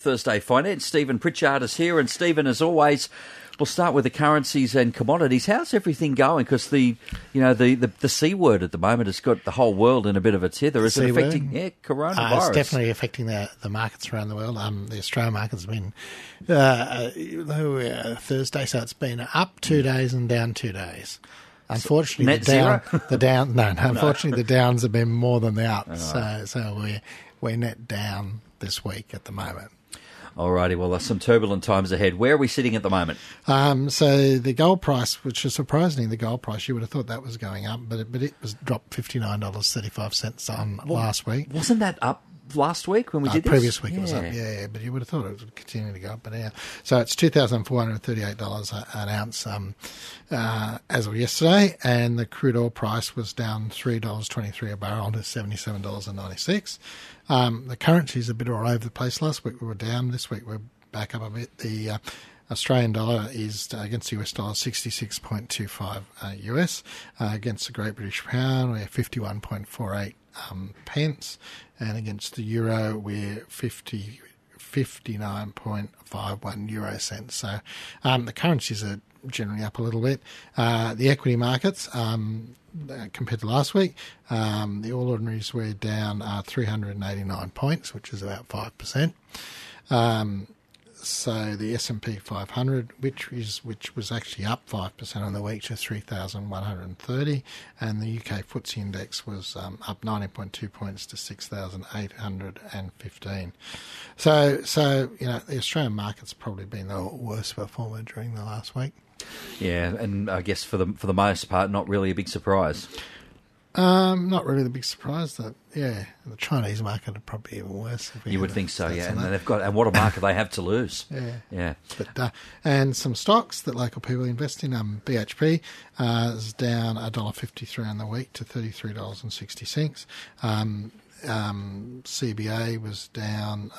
Thursday Finance. Stephen Pritchard is here, and Stephen, as always, we'll start with the currencies and commodities. How's everything going? Because the C word at the moment has got the whole world in a bit of a tether. Is it affecting coronavirus? It's definitely affecting the markets around the world. The Australian market's been Thursday, so it's been up 2 days and down 2 days. Unfortunately, the downs have been more than the ups. Right. So we're net down this week at the moment. Alrighty, well, there's some turbulent times ahead. Where are we sitting at the moment? So the gold price, which is surprising, you would have thought that was going up, but it was dropped $59.35 last week. Wasn't that up last week when we did this? Previous week it was up, but you would have thought it would continue to go up. But now, so it's $2,438 an ounce as of yesterday, and the crude oil price was down $3.23 a barrel to $77.96. The currency's a bit all over the place. Last week we were down. This week we're back up a bit. The Australian dollar is against the US dollar 66.25 US. Against the Great British Pound we're 51.48 pence, and against the euro we're 59.51 euro cents. So the currencies are generally up a little bit. The equity markets, compared to last week, the All Ordinaries were down 389 points, which is about 5%. So the S&P 500, which was actually up 5% on the week to 3,130, and the UK FTSE index was up 19.2 points to 6,815. So the Australian market's probably been the worst performer during the last week. Yeah, and I guess for the most part, not really a big surprise. Not really the big surprise that, the Chinese market are probably even worse. You would think so, yeah. And what a market they have to lose. Yeah. But, and some stocks that local people invest in, BHP is down $1.53 on the week to $33.60. CBA was down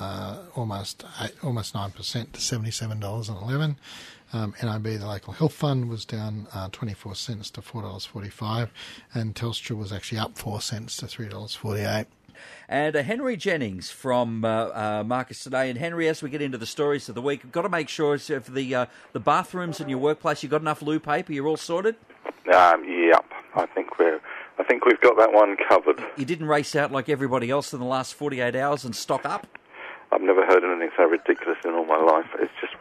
almost 9% to $77.11. NIB, the local health fund, was down 24 cents to $4.45, and Telstra was actually up 4 cents to $3.48. And Henry Jennings from Marcus today. And Henry, as we get into the stories of the week, you've got to make sure for the bathrooms in your workplace, you've got enough loo paper, you're all sorted? Yep, I think we've got that one covered. You didn't race out like everybody else in the last 48 hours and stock up? I've never heard anything so ridiculous in all my life. It's just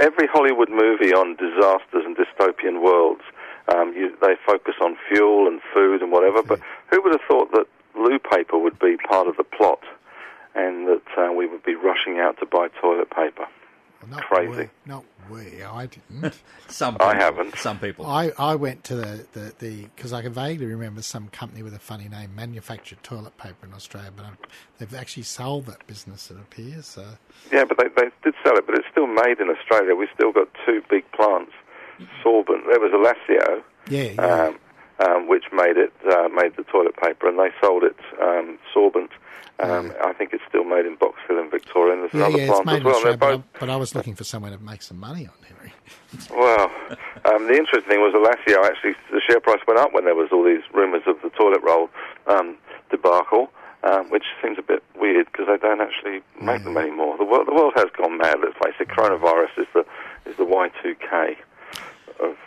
every Hollywood movie on disasters and dystopian worlds, they focus on fuel and food and whatever, but who would have thought that loo paper would be part of the plot and that we would be rushing out to buy toilet paper? Well, not crazy. Not we. I didn't. Some people. I haven't. Some people. I went to the because I can vaguely remember some company with a funny name manufactured toilet paper in Australia, but they've actually sold that business, it appears. So. Yeah, but they did sell it, but it's still made in Australia. We've still got two big plants, Sorbent. There was Alessio, which made the toilet paper, and they sold it Sorbent. I think it's still made in Box Hill in Victoria, and there's another plant as well. But I was looking for somewhere to make some money on, Henry. Well, the interesting thing was Alessio, actually, the share price went up when there was all these rumours of the toilet roll debacle, which seems a bit weird because they don't actually make them anymore. The world has gone mad, let's face it. Coronavirus is the Y2K of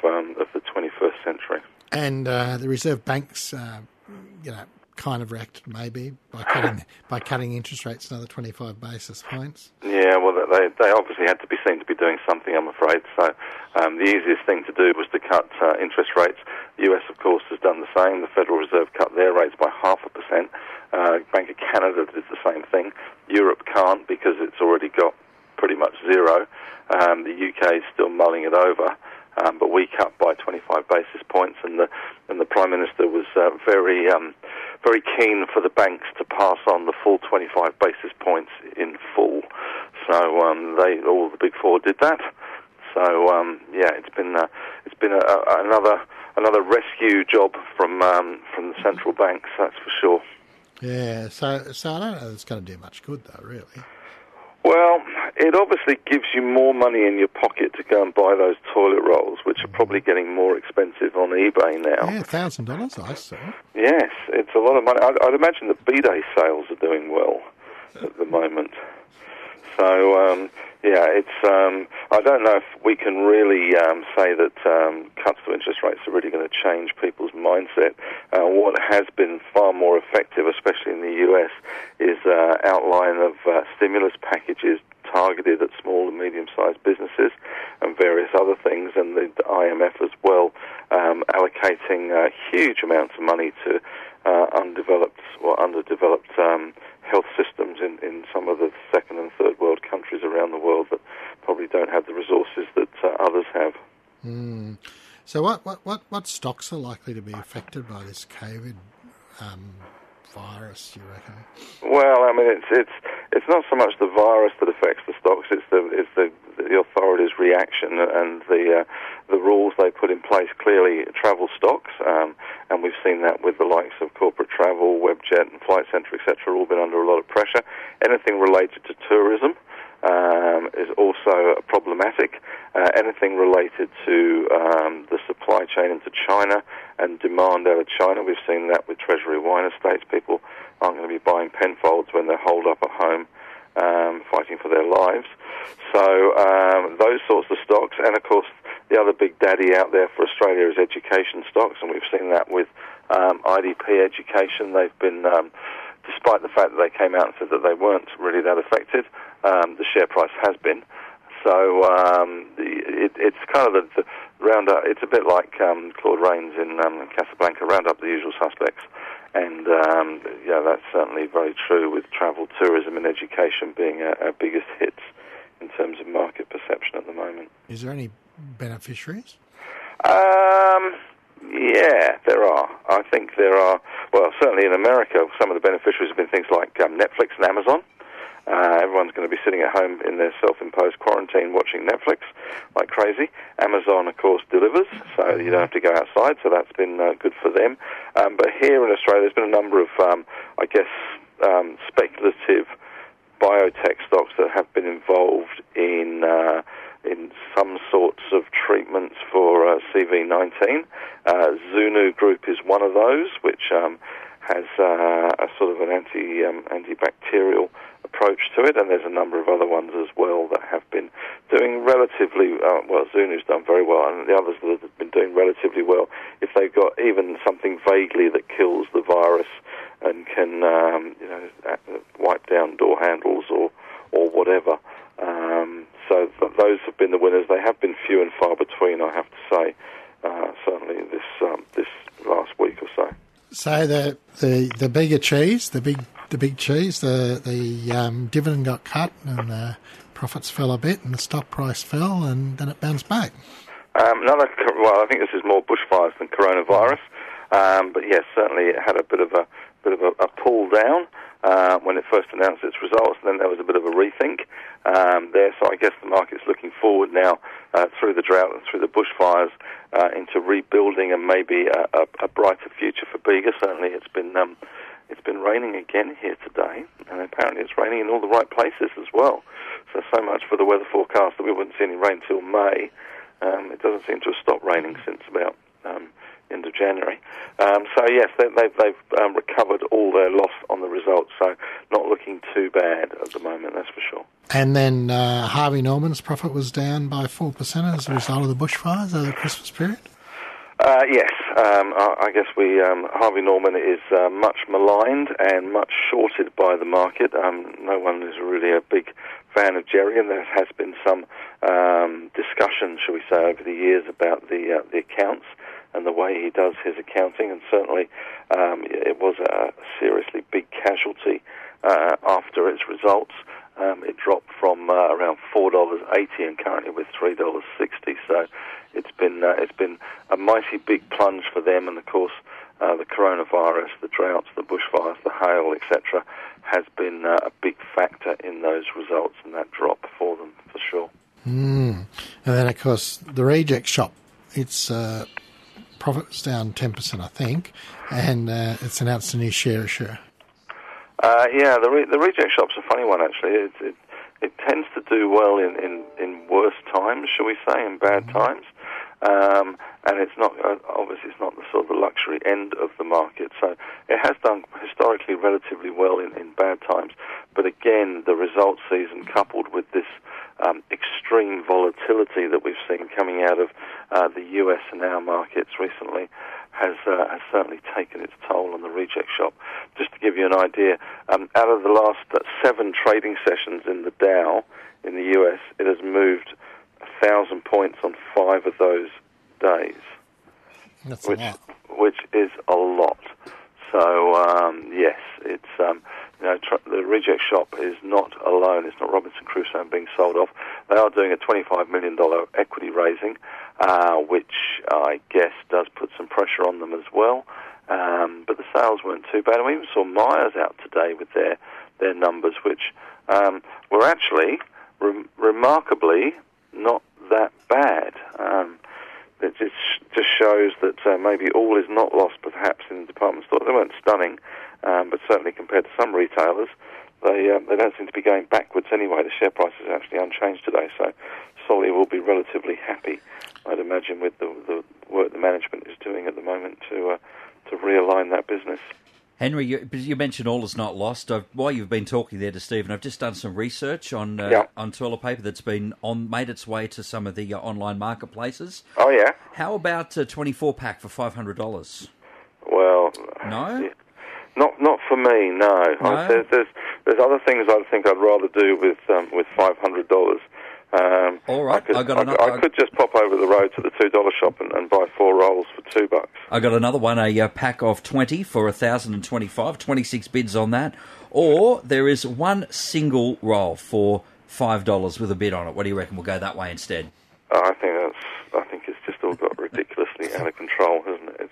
the 21st century. And the Reserve Bank's, kind of reacted maybe by cutting interest rates another 25 basis points. Yeah, well, they obviously had to be seen to be doing something, I'm afraid. So the easiest thing to do was to cut interest rates. The US, of course, has done the same. The Federal Reserve cut their rates by 0.5%. Bank of Canada did the same thing. Europe can't because it's already got pretty much zero. The UK is still mulling it over. But we cut by 25 basis points, and the Prime Minister was very keen for the banks to pass on the full 25 basis points in full. So all the Big Four did that. So it's been another rescue job from the central banks, that's for sure. Yeah. So I don't know if it's going to do much good though, really. Well, it obviously gives you more money in your pocket to go and buy those toilet rolls, which are probably getting more expensive on eBay now. Yeah, $1,000, I saw. Yes, it's a lot of money. I'd imagine the B-Day sales are doing well at the moment. So, yeah, it's. I don't know if we can really say that cuts to interest rates are really going to change people's mindset. What has been far more effective, especially in the US, is outline of stimulus packages targeted at small and medium-sized businesses and various other things, and the IMF as well, allocating huge amounts of money to undeveloped or underdeveloped health systems in some of the second and third world countries around the world that probably don't have the resources that others have. Mm. So what stocks are likely to be affected by this COVID virus, you reckon? Well, I mean, it's not so much the virus that affects the stocks; it's the authorities' reaction and the rules they put in place. Clearly, travel stocks, and we've seen that with the likes of corporate travel, Webjet, and Flight Centre, etc., all been under a lot of pressure. Anything related to tourism is also problematic. Anything related to the supply chain into China and demand out of China, we've seen that with Treasury Wine Estates. People aren't going to be buying Penfolds when they're holed up at home fighting for their lives. So those sorts of stocks, and of course the other big daddy out there for Australia is education stocks, and we've seen that with IDP education. They've been... despite the fact that they came out and said that they weren't really that affected, the share price has been. So it's kind of the round up. It's a bit like Claude Rains in Casablanca, round up the usual suspects. And, yeah, that's certainly very true with travel, tourism and education being our biggest hits in terms of market perception at the moment. Is there any beneficiaries? Yeah, there are. I think there are, well, certainly in America, some of the beneficiaries have been things like Netflix and Amazon. Everyone's going to be sitting at home in their self-imposed quarantine watching Netflix like crazy. Amazon, of course, delivers, so you don't have to go outside, so that's been good for them. But here in Australia, there's been a number of, I guess, speculative biotech stocks that have been involved in some sorts of treatments for CV19. Zunu group is one of those, which has a sort of an antibacterial approach to it, and there's a number of other ones as well that have been doing relatively well. Zunu's done very well, and the others that have been doing relatively well. If they've got even something vaguely that kills the virus and can you know, wipe down door handles or whatever. So those have been the winners. They have been few and far between, I have to say, certainly this last week or so. So the bigger cheese, the big cheese, the dividend got cut and profits fell a bit and the stock price fell and then it bounced back. Another, well, I think this is more bushfires than coronavirus, but yes, certainly it had a bit of a pull down when it first announced its results, and then there was a bit of a rethink there. So I guess the market's looking forward now through the drought and through the bushfires into rebuilding and maybe a brighter future for Bega. Certainly, it's been raining again here today, and apparently it's raining in all the right places as well. So much for the weather forecast that we wouldn't see any rain till May. It doesn't seem to have stopped raining since about end of January. So yes, they've recovered all their loss on the results, so not looking too bad at the moment, that's for sure. And then Harvey Norman's profit was down by 4% as a result of the bushfires over the Christmas period? Yes. I guess we Harvey Norman is much maligned and much shorted by the market. No one is really a big fan of Jerry, and there has been some discussion, shall we say, over the years about the accounts and the way he does his accounting, and certainly it was a seriously big casualty after its results. It dropped from around $4.80 and currently with $3.60, so it's been a mighty big plunge for them, and of course the coronavirus, the droughts, the bushfires, the hail, etc., has been a big factor in those results and that drop for them, for sure. Mm. And then, of course, the Reject Shop, its profit was down 10%, I think, and it's announced a new share issue. Yeah, the Reject Shop's a funny one, actually. It tends to do well in worse times, shall we say, in bad times. And it's not obviously it's not the sort of the luxury end of the market. So it has done historically relatively well in bad times. But again, the results season coupled with this extreme volatility that we've seen coming out of the US and our markets recently has certainly taken its toll on the Reject Shop. Just to give you an idea, out of the last 7 trading sessions in the Dow in the US, it has moved 1,000 points on 5 of those days. That's a lot. Which is a lot. So, yes, it's the Reject Shop is not alone. It's not Robinson Crusoe being sold off. They are doing a $25 million equity raising, which I guess does put some pressure on them as well. But the sales weren't too bad. And we even saw Myers out today with their numbers, which were actually remarkably not that bad. It just shows that maybe all is not lost, perhaps, in the department store. They weren't stunning, but certainly compared to some retailers, they don't seem to be going backwards anyway. The share price is actually unchanged today, so Solly will be relatively happy, I'd imagine, with the work the management is doing at the moment to realign that business. Henry, you mentioned all is not lost. While you've been talking there to Stephen, I've just done some research on toilet paper that's been made its way to some of the online marketplaces. Oh, yeah. How about a 24-pack for $500? Well... No? Yeah. Not for me, no. No? There's other things I think I'd rather do with $500. All right. I could just pop over the road to the $2 shop and buy 4 rolls for $2. I got another one, a pack of 20 for $1,025, 26 bids on that. Or there is one single roll for $5 with a bid on it. What do you reckon? We'll go that way instead. I think it's just all got ridiculously out of control, hasn't it?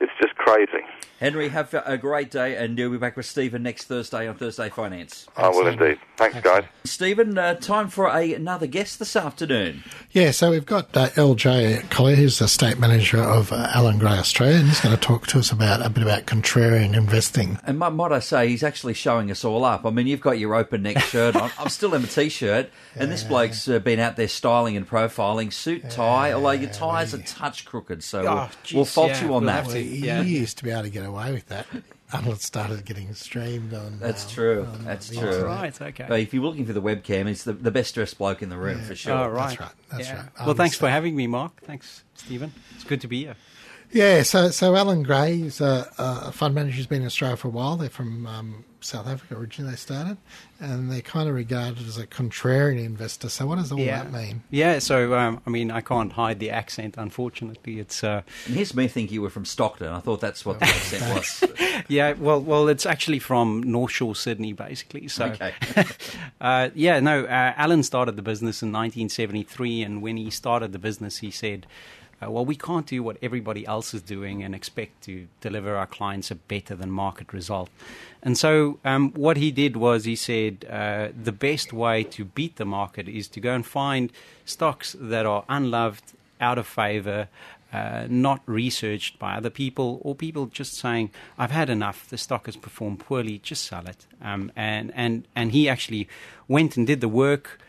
It's just crazy. Henry, have a great day, and you'll be back with Stephen next Thursday on Thursday Finance. I will indeed. Thanks, guys. Stephen, time for another guest this afternoon. Yeah, so we've got LJ Collier, who's the state manager of Alan Gray Australia, and he's going to talk to us about a bit about contrarian investing. And might I say, he's actually showing us all up. I mean, you've got your open neck shirt on. I'm still in my T-shirt, and this bloke's been out there styling and profiling, suit, tie, although your tie's a touch crooked, so we'll fault you on that. You used to be able to get away with that until it started getting streamed on. That's true. That's true. That's right. Okay. But if you're looking for the webcam, it's the best dressed bloke in the room for sure. Oh, right. That's right. That's right. Well, thanks for having me, Mark. Thanks, Stephen. It's good to be here. Yeah. So Alan Gray is a fund manager who's been in Australia for a while. They're from South Africa originally. They started, and they're kind of regarded as a contrarian investor. So what does all that mean? Yeah, so I mean, I can't hide the accent, unfortunately. It's and here's me thinking you were from Stockton. I thought that's what the accent was. Yeah, well, it's actually from North Shore, Sydney, basically. So okay. Alan started the business in 1973, and when he started the business, he said, well, we can't do what everybody else is doing and expect to deliver our clients a better than market result. And so what he did was he said the best way to beat the market is to go and find stocks that are unloved, out of favor, not researched by other people, or people just saying, I've had enough, the stock has performed poorly, just sell it. And he actually went and did the work,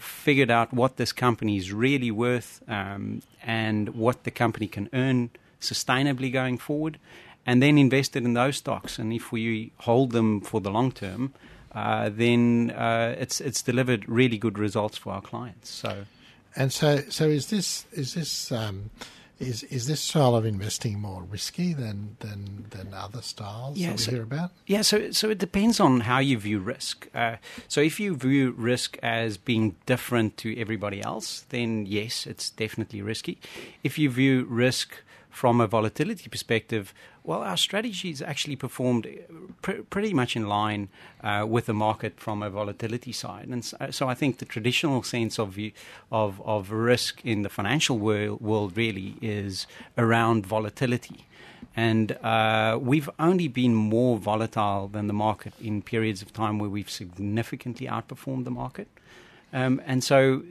figured out what this company is really worth and what the company can earn sustainably going forward, and then invested in those stocks. And if we hold them for the long term, then it's delivered really good results for our clients. So is this Is this style of investing more risky than other styles that we hear about? Yeah, so it depends on how you view risk. So if you view risk as being different to everybody else, then yes, it's definitely risky. If you view risk from a volatility perspective, well, our strategy's actually performed pretty much in line with the market from a volatility side. And so I think the traditional sense of risk in the financial world really is around volatility. And we've only been more volatile than the market in periods of time where we've significantly outperformed the market. And so...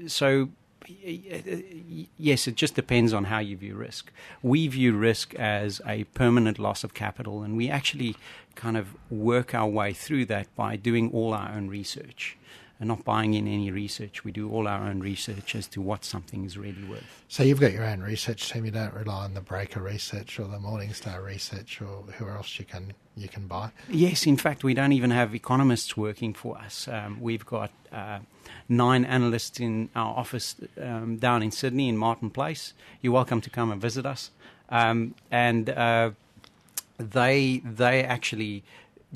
Yes, it just depends on how you view risk. We view risk as a permanent loss of capital, and we actually kind of work our way through that by doing all our own research. and not buying in any research. We do all our own research as to what something is really worth. So you've got your own research team. You don't rely on the Breaker research or the Morningstar research or who else you can buy? Yes, in fact, we don't even have economists working for us. We've got 9 analysts in our office down in Sydney in Martin Place. You're welcome to come and visit us. They actually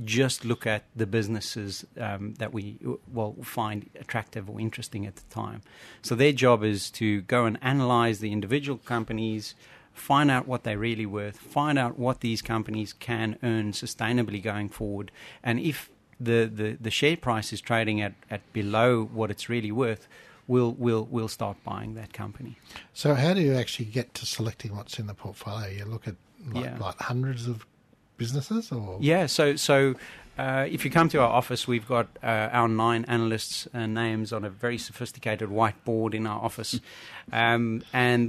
just look at the businesses that we will find attractive or interesting at the time. So their job is to go and analyze the individual companies, find out what they're really worth, find out what these companies can earn sustainably going forward. And if the share price is trading at below what it's really worth, we'll start buying that company. So how do you actually get to selecting what's in the portfolio? You look at like hundreds of businesses, or so if you come to our office, we've got our 9 analysts' names on a very sophisticated whiteboard in our office, and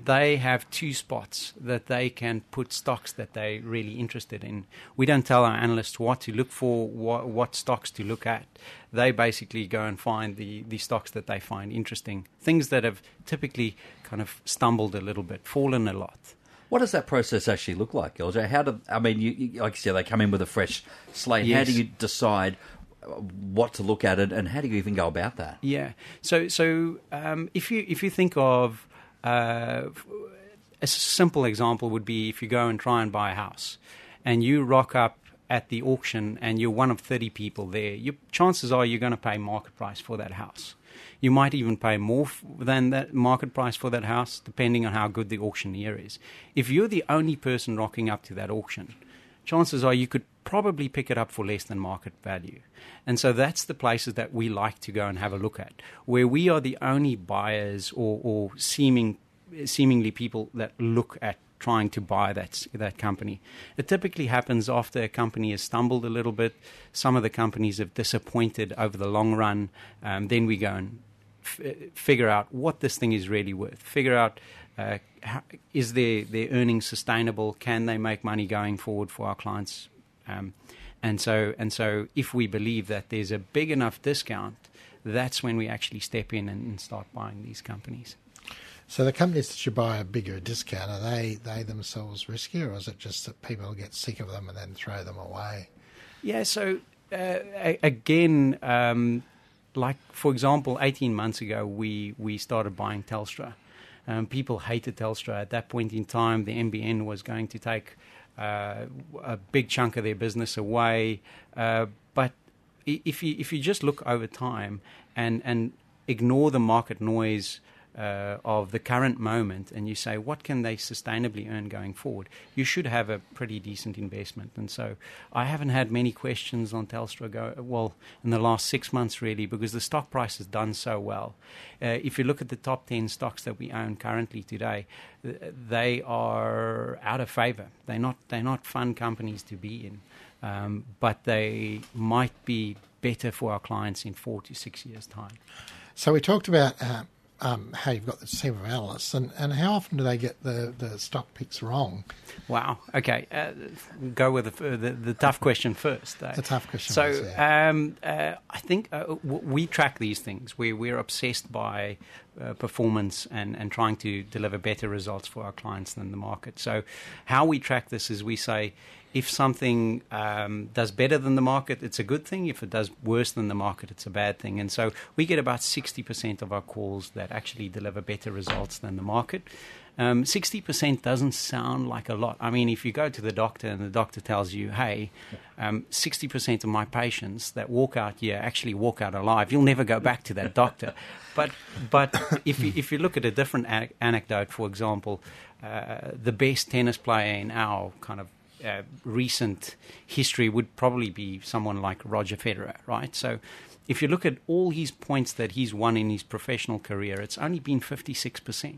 they have 2 spots that they can put stocks that they're really interested in. We don't tell our analysts what to look for, what stocks to look at. They basically go and find the stocks that they find interesting, things that have typically kind of stumbled a little bit, fallen a lot. What does that process actually look like, LJ? Like you said, they come in with a fresh slate. Yes. How do you decide what to look at, it, and how do you even go about that? Yeah. So if you think of a simple example would be if you go and try and buy a house, and you rock up at the auction and you're one of 30 people there, your chances are you're going to pay market price for that house. You might even pay more than that market price for that house, depending on how good the auctioneer is. If you're the only person rocking up to that auction, chances are you could probably pick it up for less than market value. And so that's the places that we like to go and have a look at, where we are the only buyers or seemingly people that look at trying to buy that company. It typically happens after a company has stumbled a little bit. Some of the companies have disappointed over the long run. Then we go and figure out what this thing is really worth. Figure out how, is their earnings sustainable? Can they make money going forward for our clients? And so if we believe that there's a big enough discount, that's when we actually step in and start buying these companies. So the companies that you buy a bigger discount, are they themselves riskier, or is it just that people get sick of them and then throw them away? Yeah, so again, like for example, 18 months ago, we started buying Telstra. People hated Telstra. At that point in time, the NBN was going to take a big chunk of their business away. But if you just look over time and ignore the market noise of the current moment, and you say, what can they sustainably earn going forward? You should have a pretty decent investment. And so I haven't had many questions on Telstra in the last 6 months, really, because the stock price has done so well. If you look at the top 10 stocks that we own currently today, they are out of favor. They're not fun companies to be in, but they might be better for our clients in 4 to 6 years' time. So we talked about how you've got the team of analysts, and how often do they get the stock picks wrong? Wow. Okay. Go with the tough question first. The tough question. So first, yeah. I think we track these things. We're obsessed by performance and trying to deliver better results for our clients than the market. So how we track this is we say, if something does better than the market, it's a good thing. If it does worse than the market, it's a bad thing. And so we get about 60% of our calls that actually deliver better results than the market. 60% doesn't sound like a lot. I mean, if you go to the doctor and the doctor tells you, hey, 60% of my patients that walk out here actually walk out alive, you'll never go back to that doctor. But if you look at a different anecdote, for example, the best tennis player in our kind of recent history would probably be someone like Roger Federer, right? So if you look at all his points that he's won in his professional career, it's only been 56%.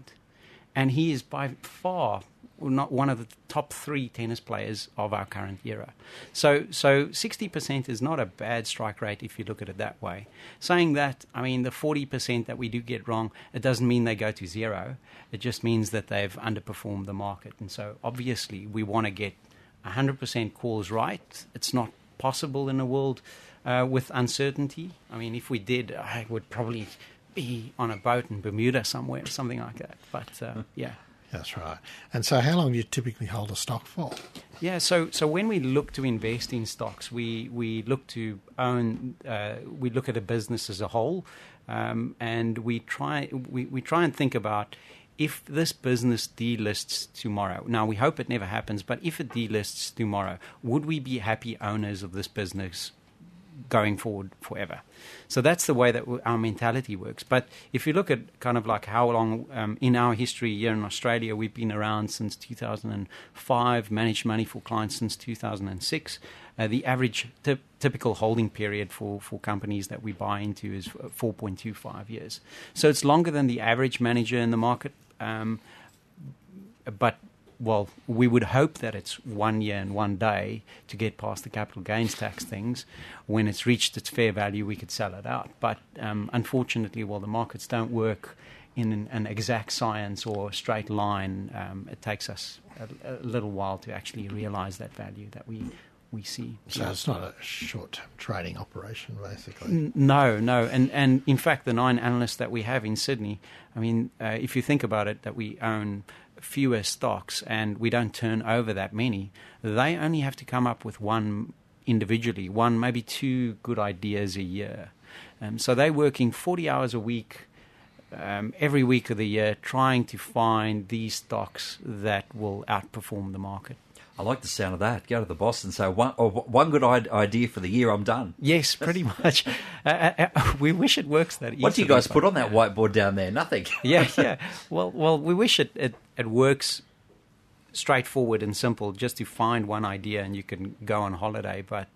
And he is by far not one of the top 3 tennis players of our current era. So 60% is not a bad strike rate if you look at it that way. Saying that, I mean, the 40% that we do get wrong, it doesn't mean they go to zero. It just means that they've underperformed the market. And so obviously we want to get 100% calls right. It's not possible in the world. with uncertainty. I mean, if we did, I would probably be on a boat in Bermuda somewhere, something like that. But yeah. That's right. And so how long do you typically hold a stock for? Yeah, so when we look to invest in stocks, we look to own, we look at a business as a whole, and we try and think about if this business delists tomorrow. Now, we hope it never happens, but if it delists tomorrow, would we be happy owners of this business going forward forever? So that's the way that our mentality works. But if you look at kind of like how long in our history here in Australia, we've been around since 2005, managed money for clients since 2006. The average typical holding period for companies that we buy into is 4.25 years. So it's longer than the average manager in the market. But well, we would hope that it's 1 year and 1 day to get past the capital gains tax things. When it's reached its fair value, we could sell it out. But unfortunately, the markets don't work in an exact science or a straight line. It takes us a little while to actually realise that value that we see. So it's not a short-term trading operation, basically. No. And in fact, the 9 analysts that we have in Sydney, I mean, if you think about it, that we own fewer stocks and we don't turn over that many, they only have to come up with one individually, one, maybe 2 good ideas a year. So they're working 40 hours a week, every week of the year, trying to find these stocks that will outperform the market. I like the sound of that. Go to the boss and say, one good idea for the year, I'm done. Yes, pretty much. We wish it works that easily. What do you guys put on that whiteboard down there? Nothing. Yeah. Well, we wish it works straightforward and simple, just to find one idea and you can go on holiday. But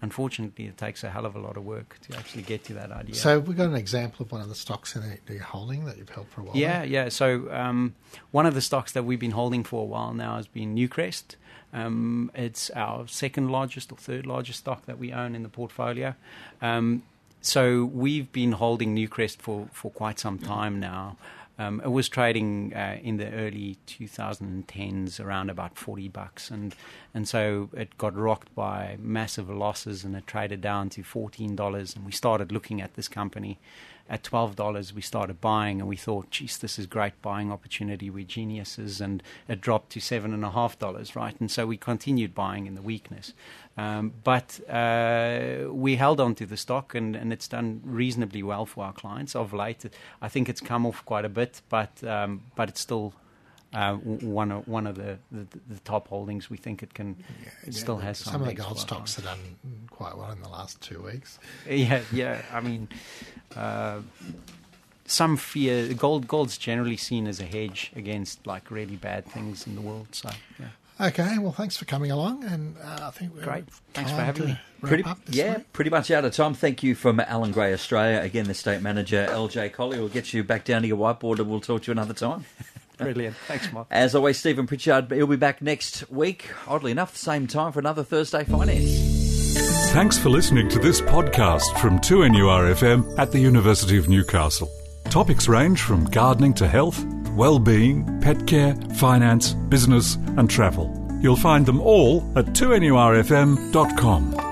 unfortunately, it takes a hell of a lot of work to actually get to that idea. So we've got an example of one of the stocks that you're holding that you've held for a while. Yeah. So one of the stocks that we've been holding for a while now has been Newcrest. It's our second largest or third largest stock that we own in the portfolio. So we've been holding Newcrest for quite some time now. It was trading in the early 2010s around about $40, and so it got rocked by massive losses and it traded down to $14. And we started looking at this company at $12. We started buying and we thought, geez, this is great buying opportunity. We're geniuses, and it dropped to $7.50, right? And so we continued buying in the weakness, but we held on to the stock, and it's done reasonably well for our clients of late. I think it's come off quite a bit. But it's still one of the top holdings. We think it can still has some of the gold stocks have done quite well in the last 2 weeks. Yeah. I mean, some fear gold's generally seen as a hedge against like really bad things in the world. So yeah. Okay, well, thanks for coming along, and I think we're great. Thanks for having me. Pretty much out of time. Thank you from Alan Gray Australia again, the State Manager LJ Collier. We'll get you back down to your whiteboard, and we'll talk to you another time. Brilliant, thanks, Mark. As always, Stephen Pritchard. He'll be back next week, oddly enough, same time for another Thursday Finance. Thanks for listening to this podcast from 2NURFM at the University of Newcastle. Topics range from gardening to health, well-being, pet care, finance, business and travel. You'll find them all at 2NURFM.com.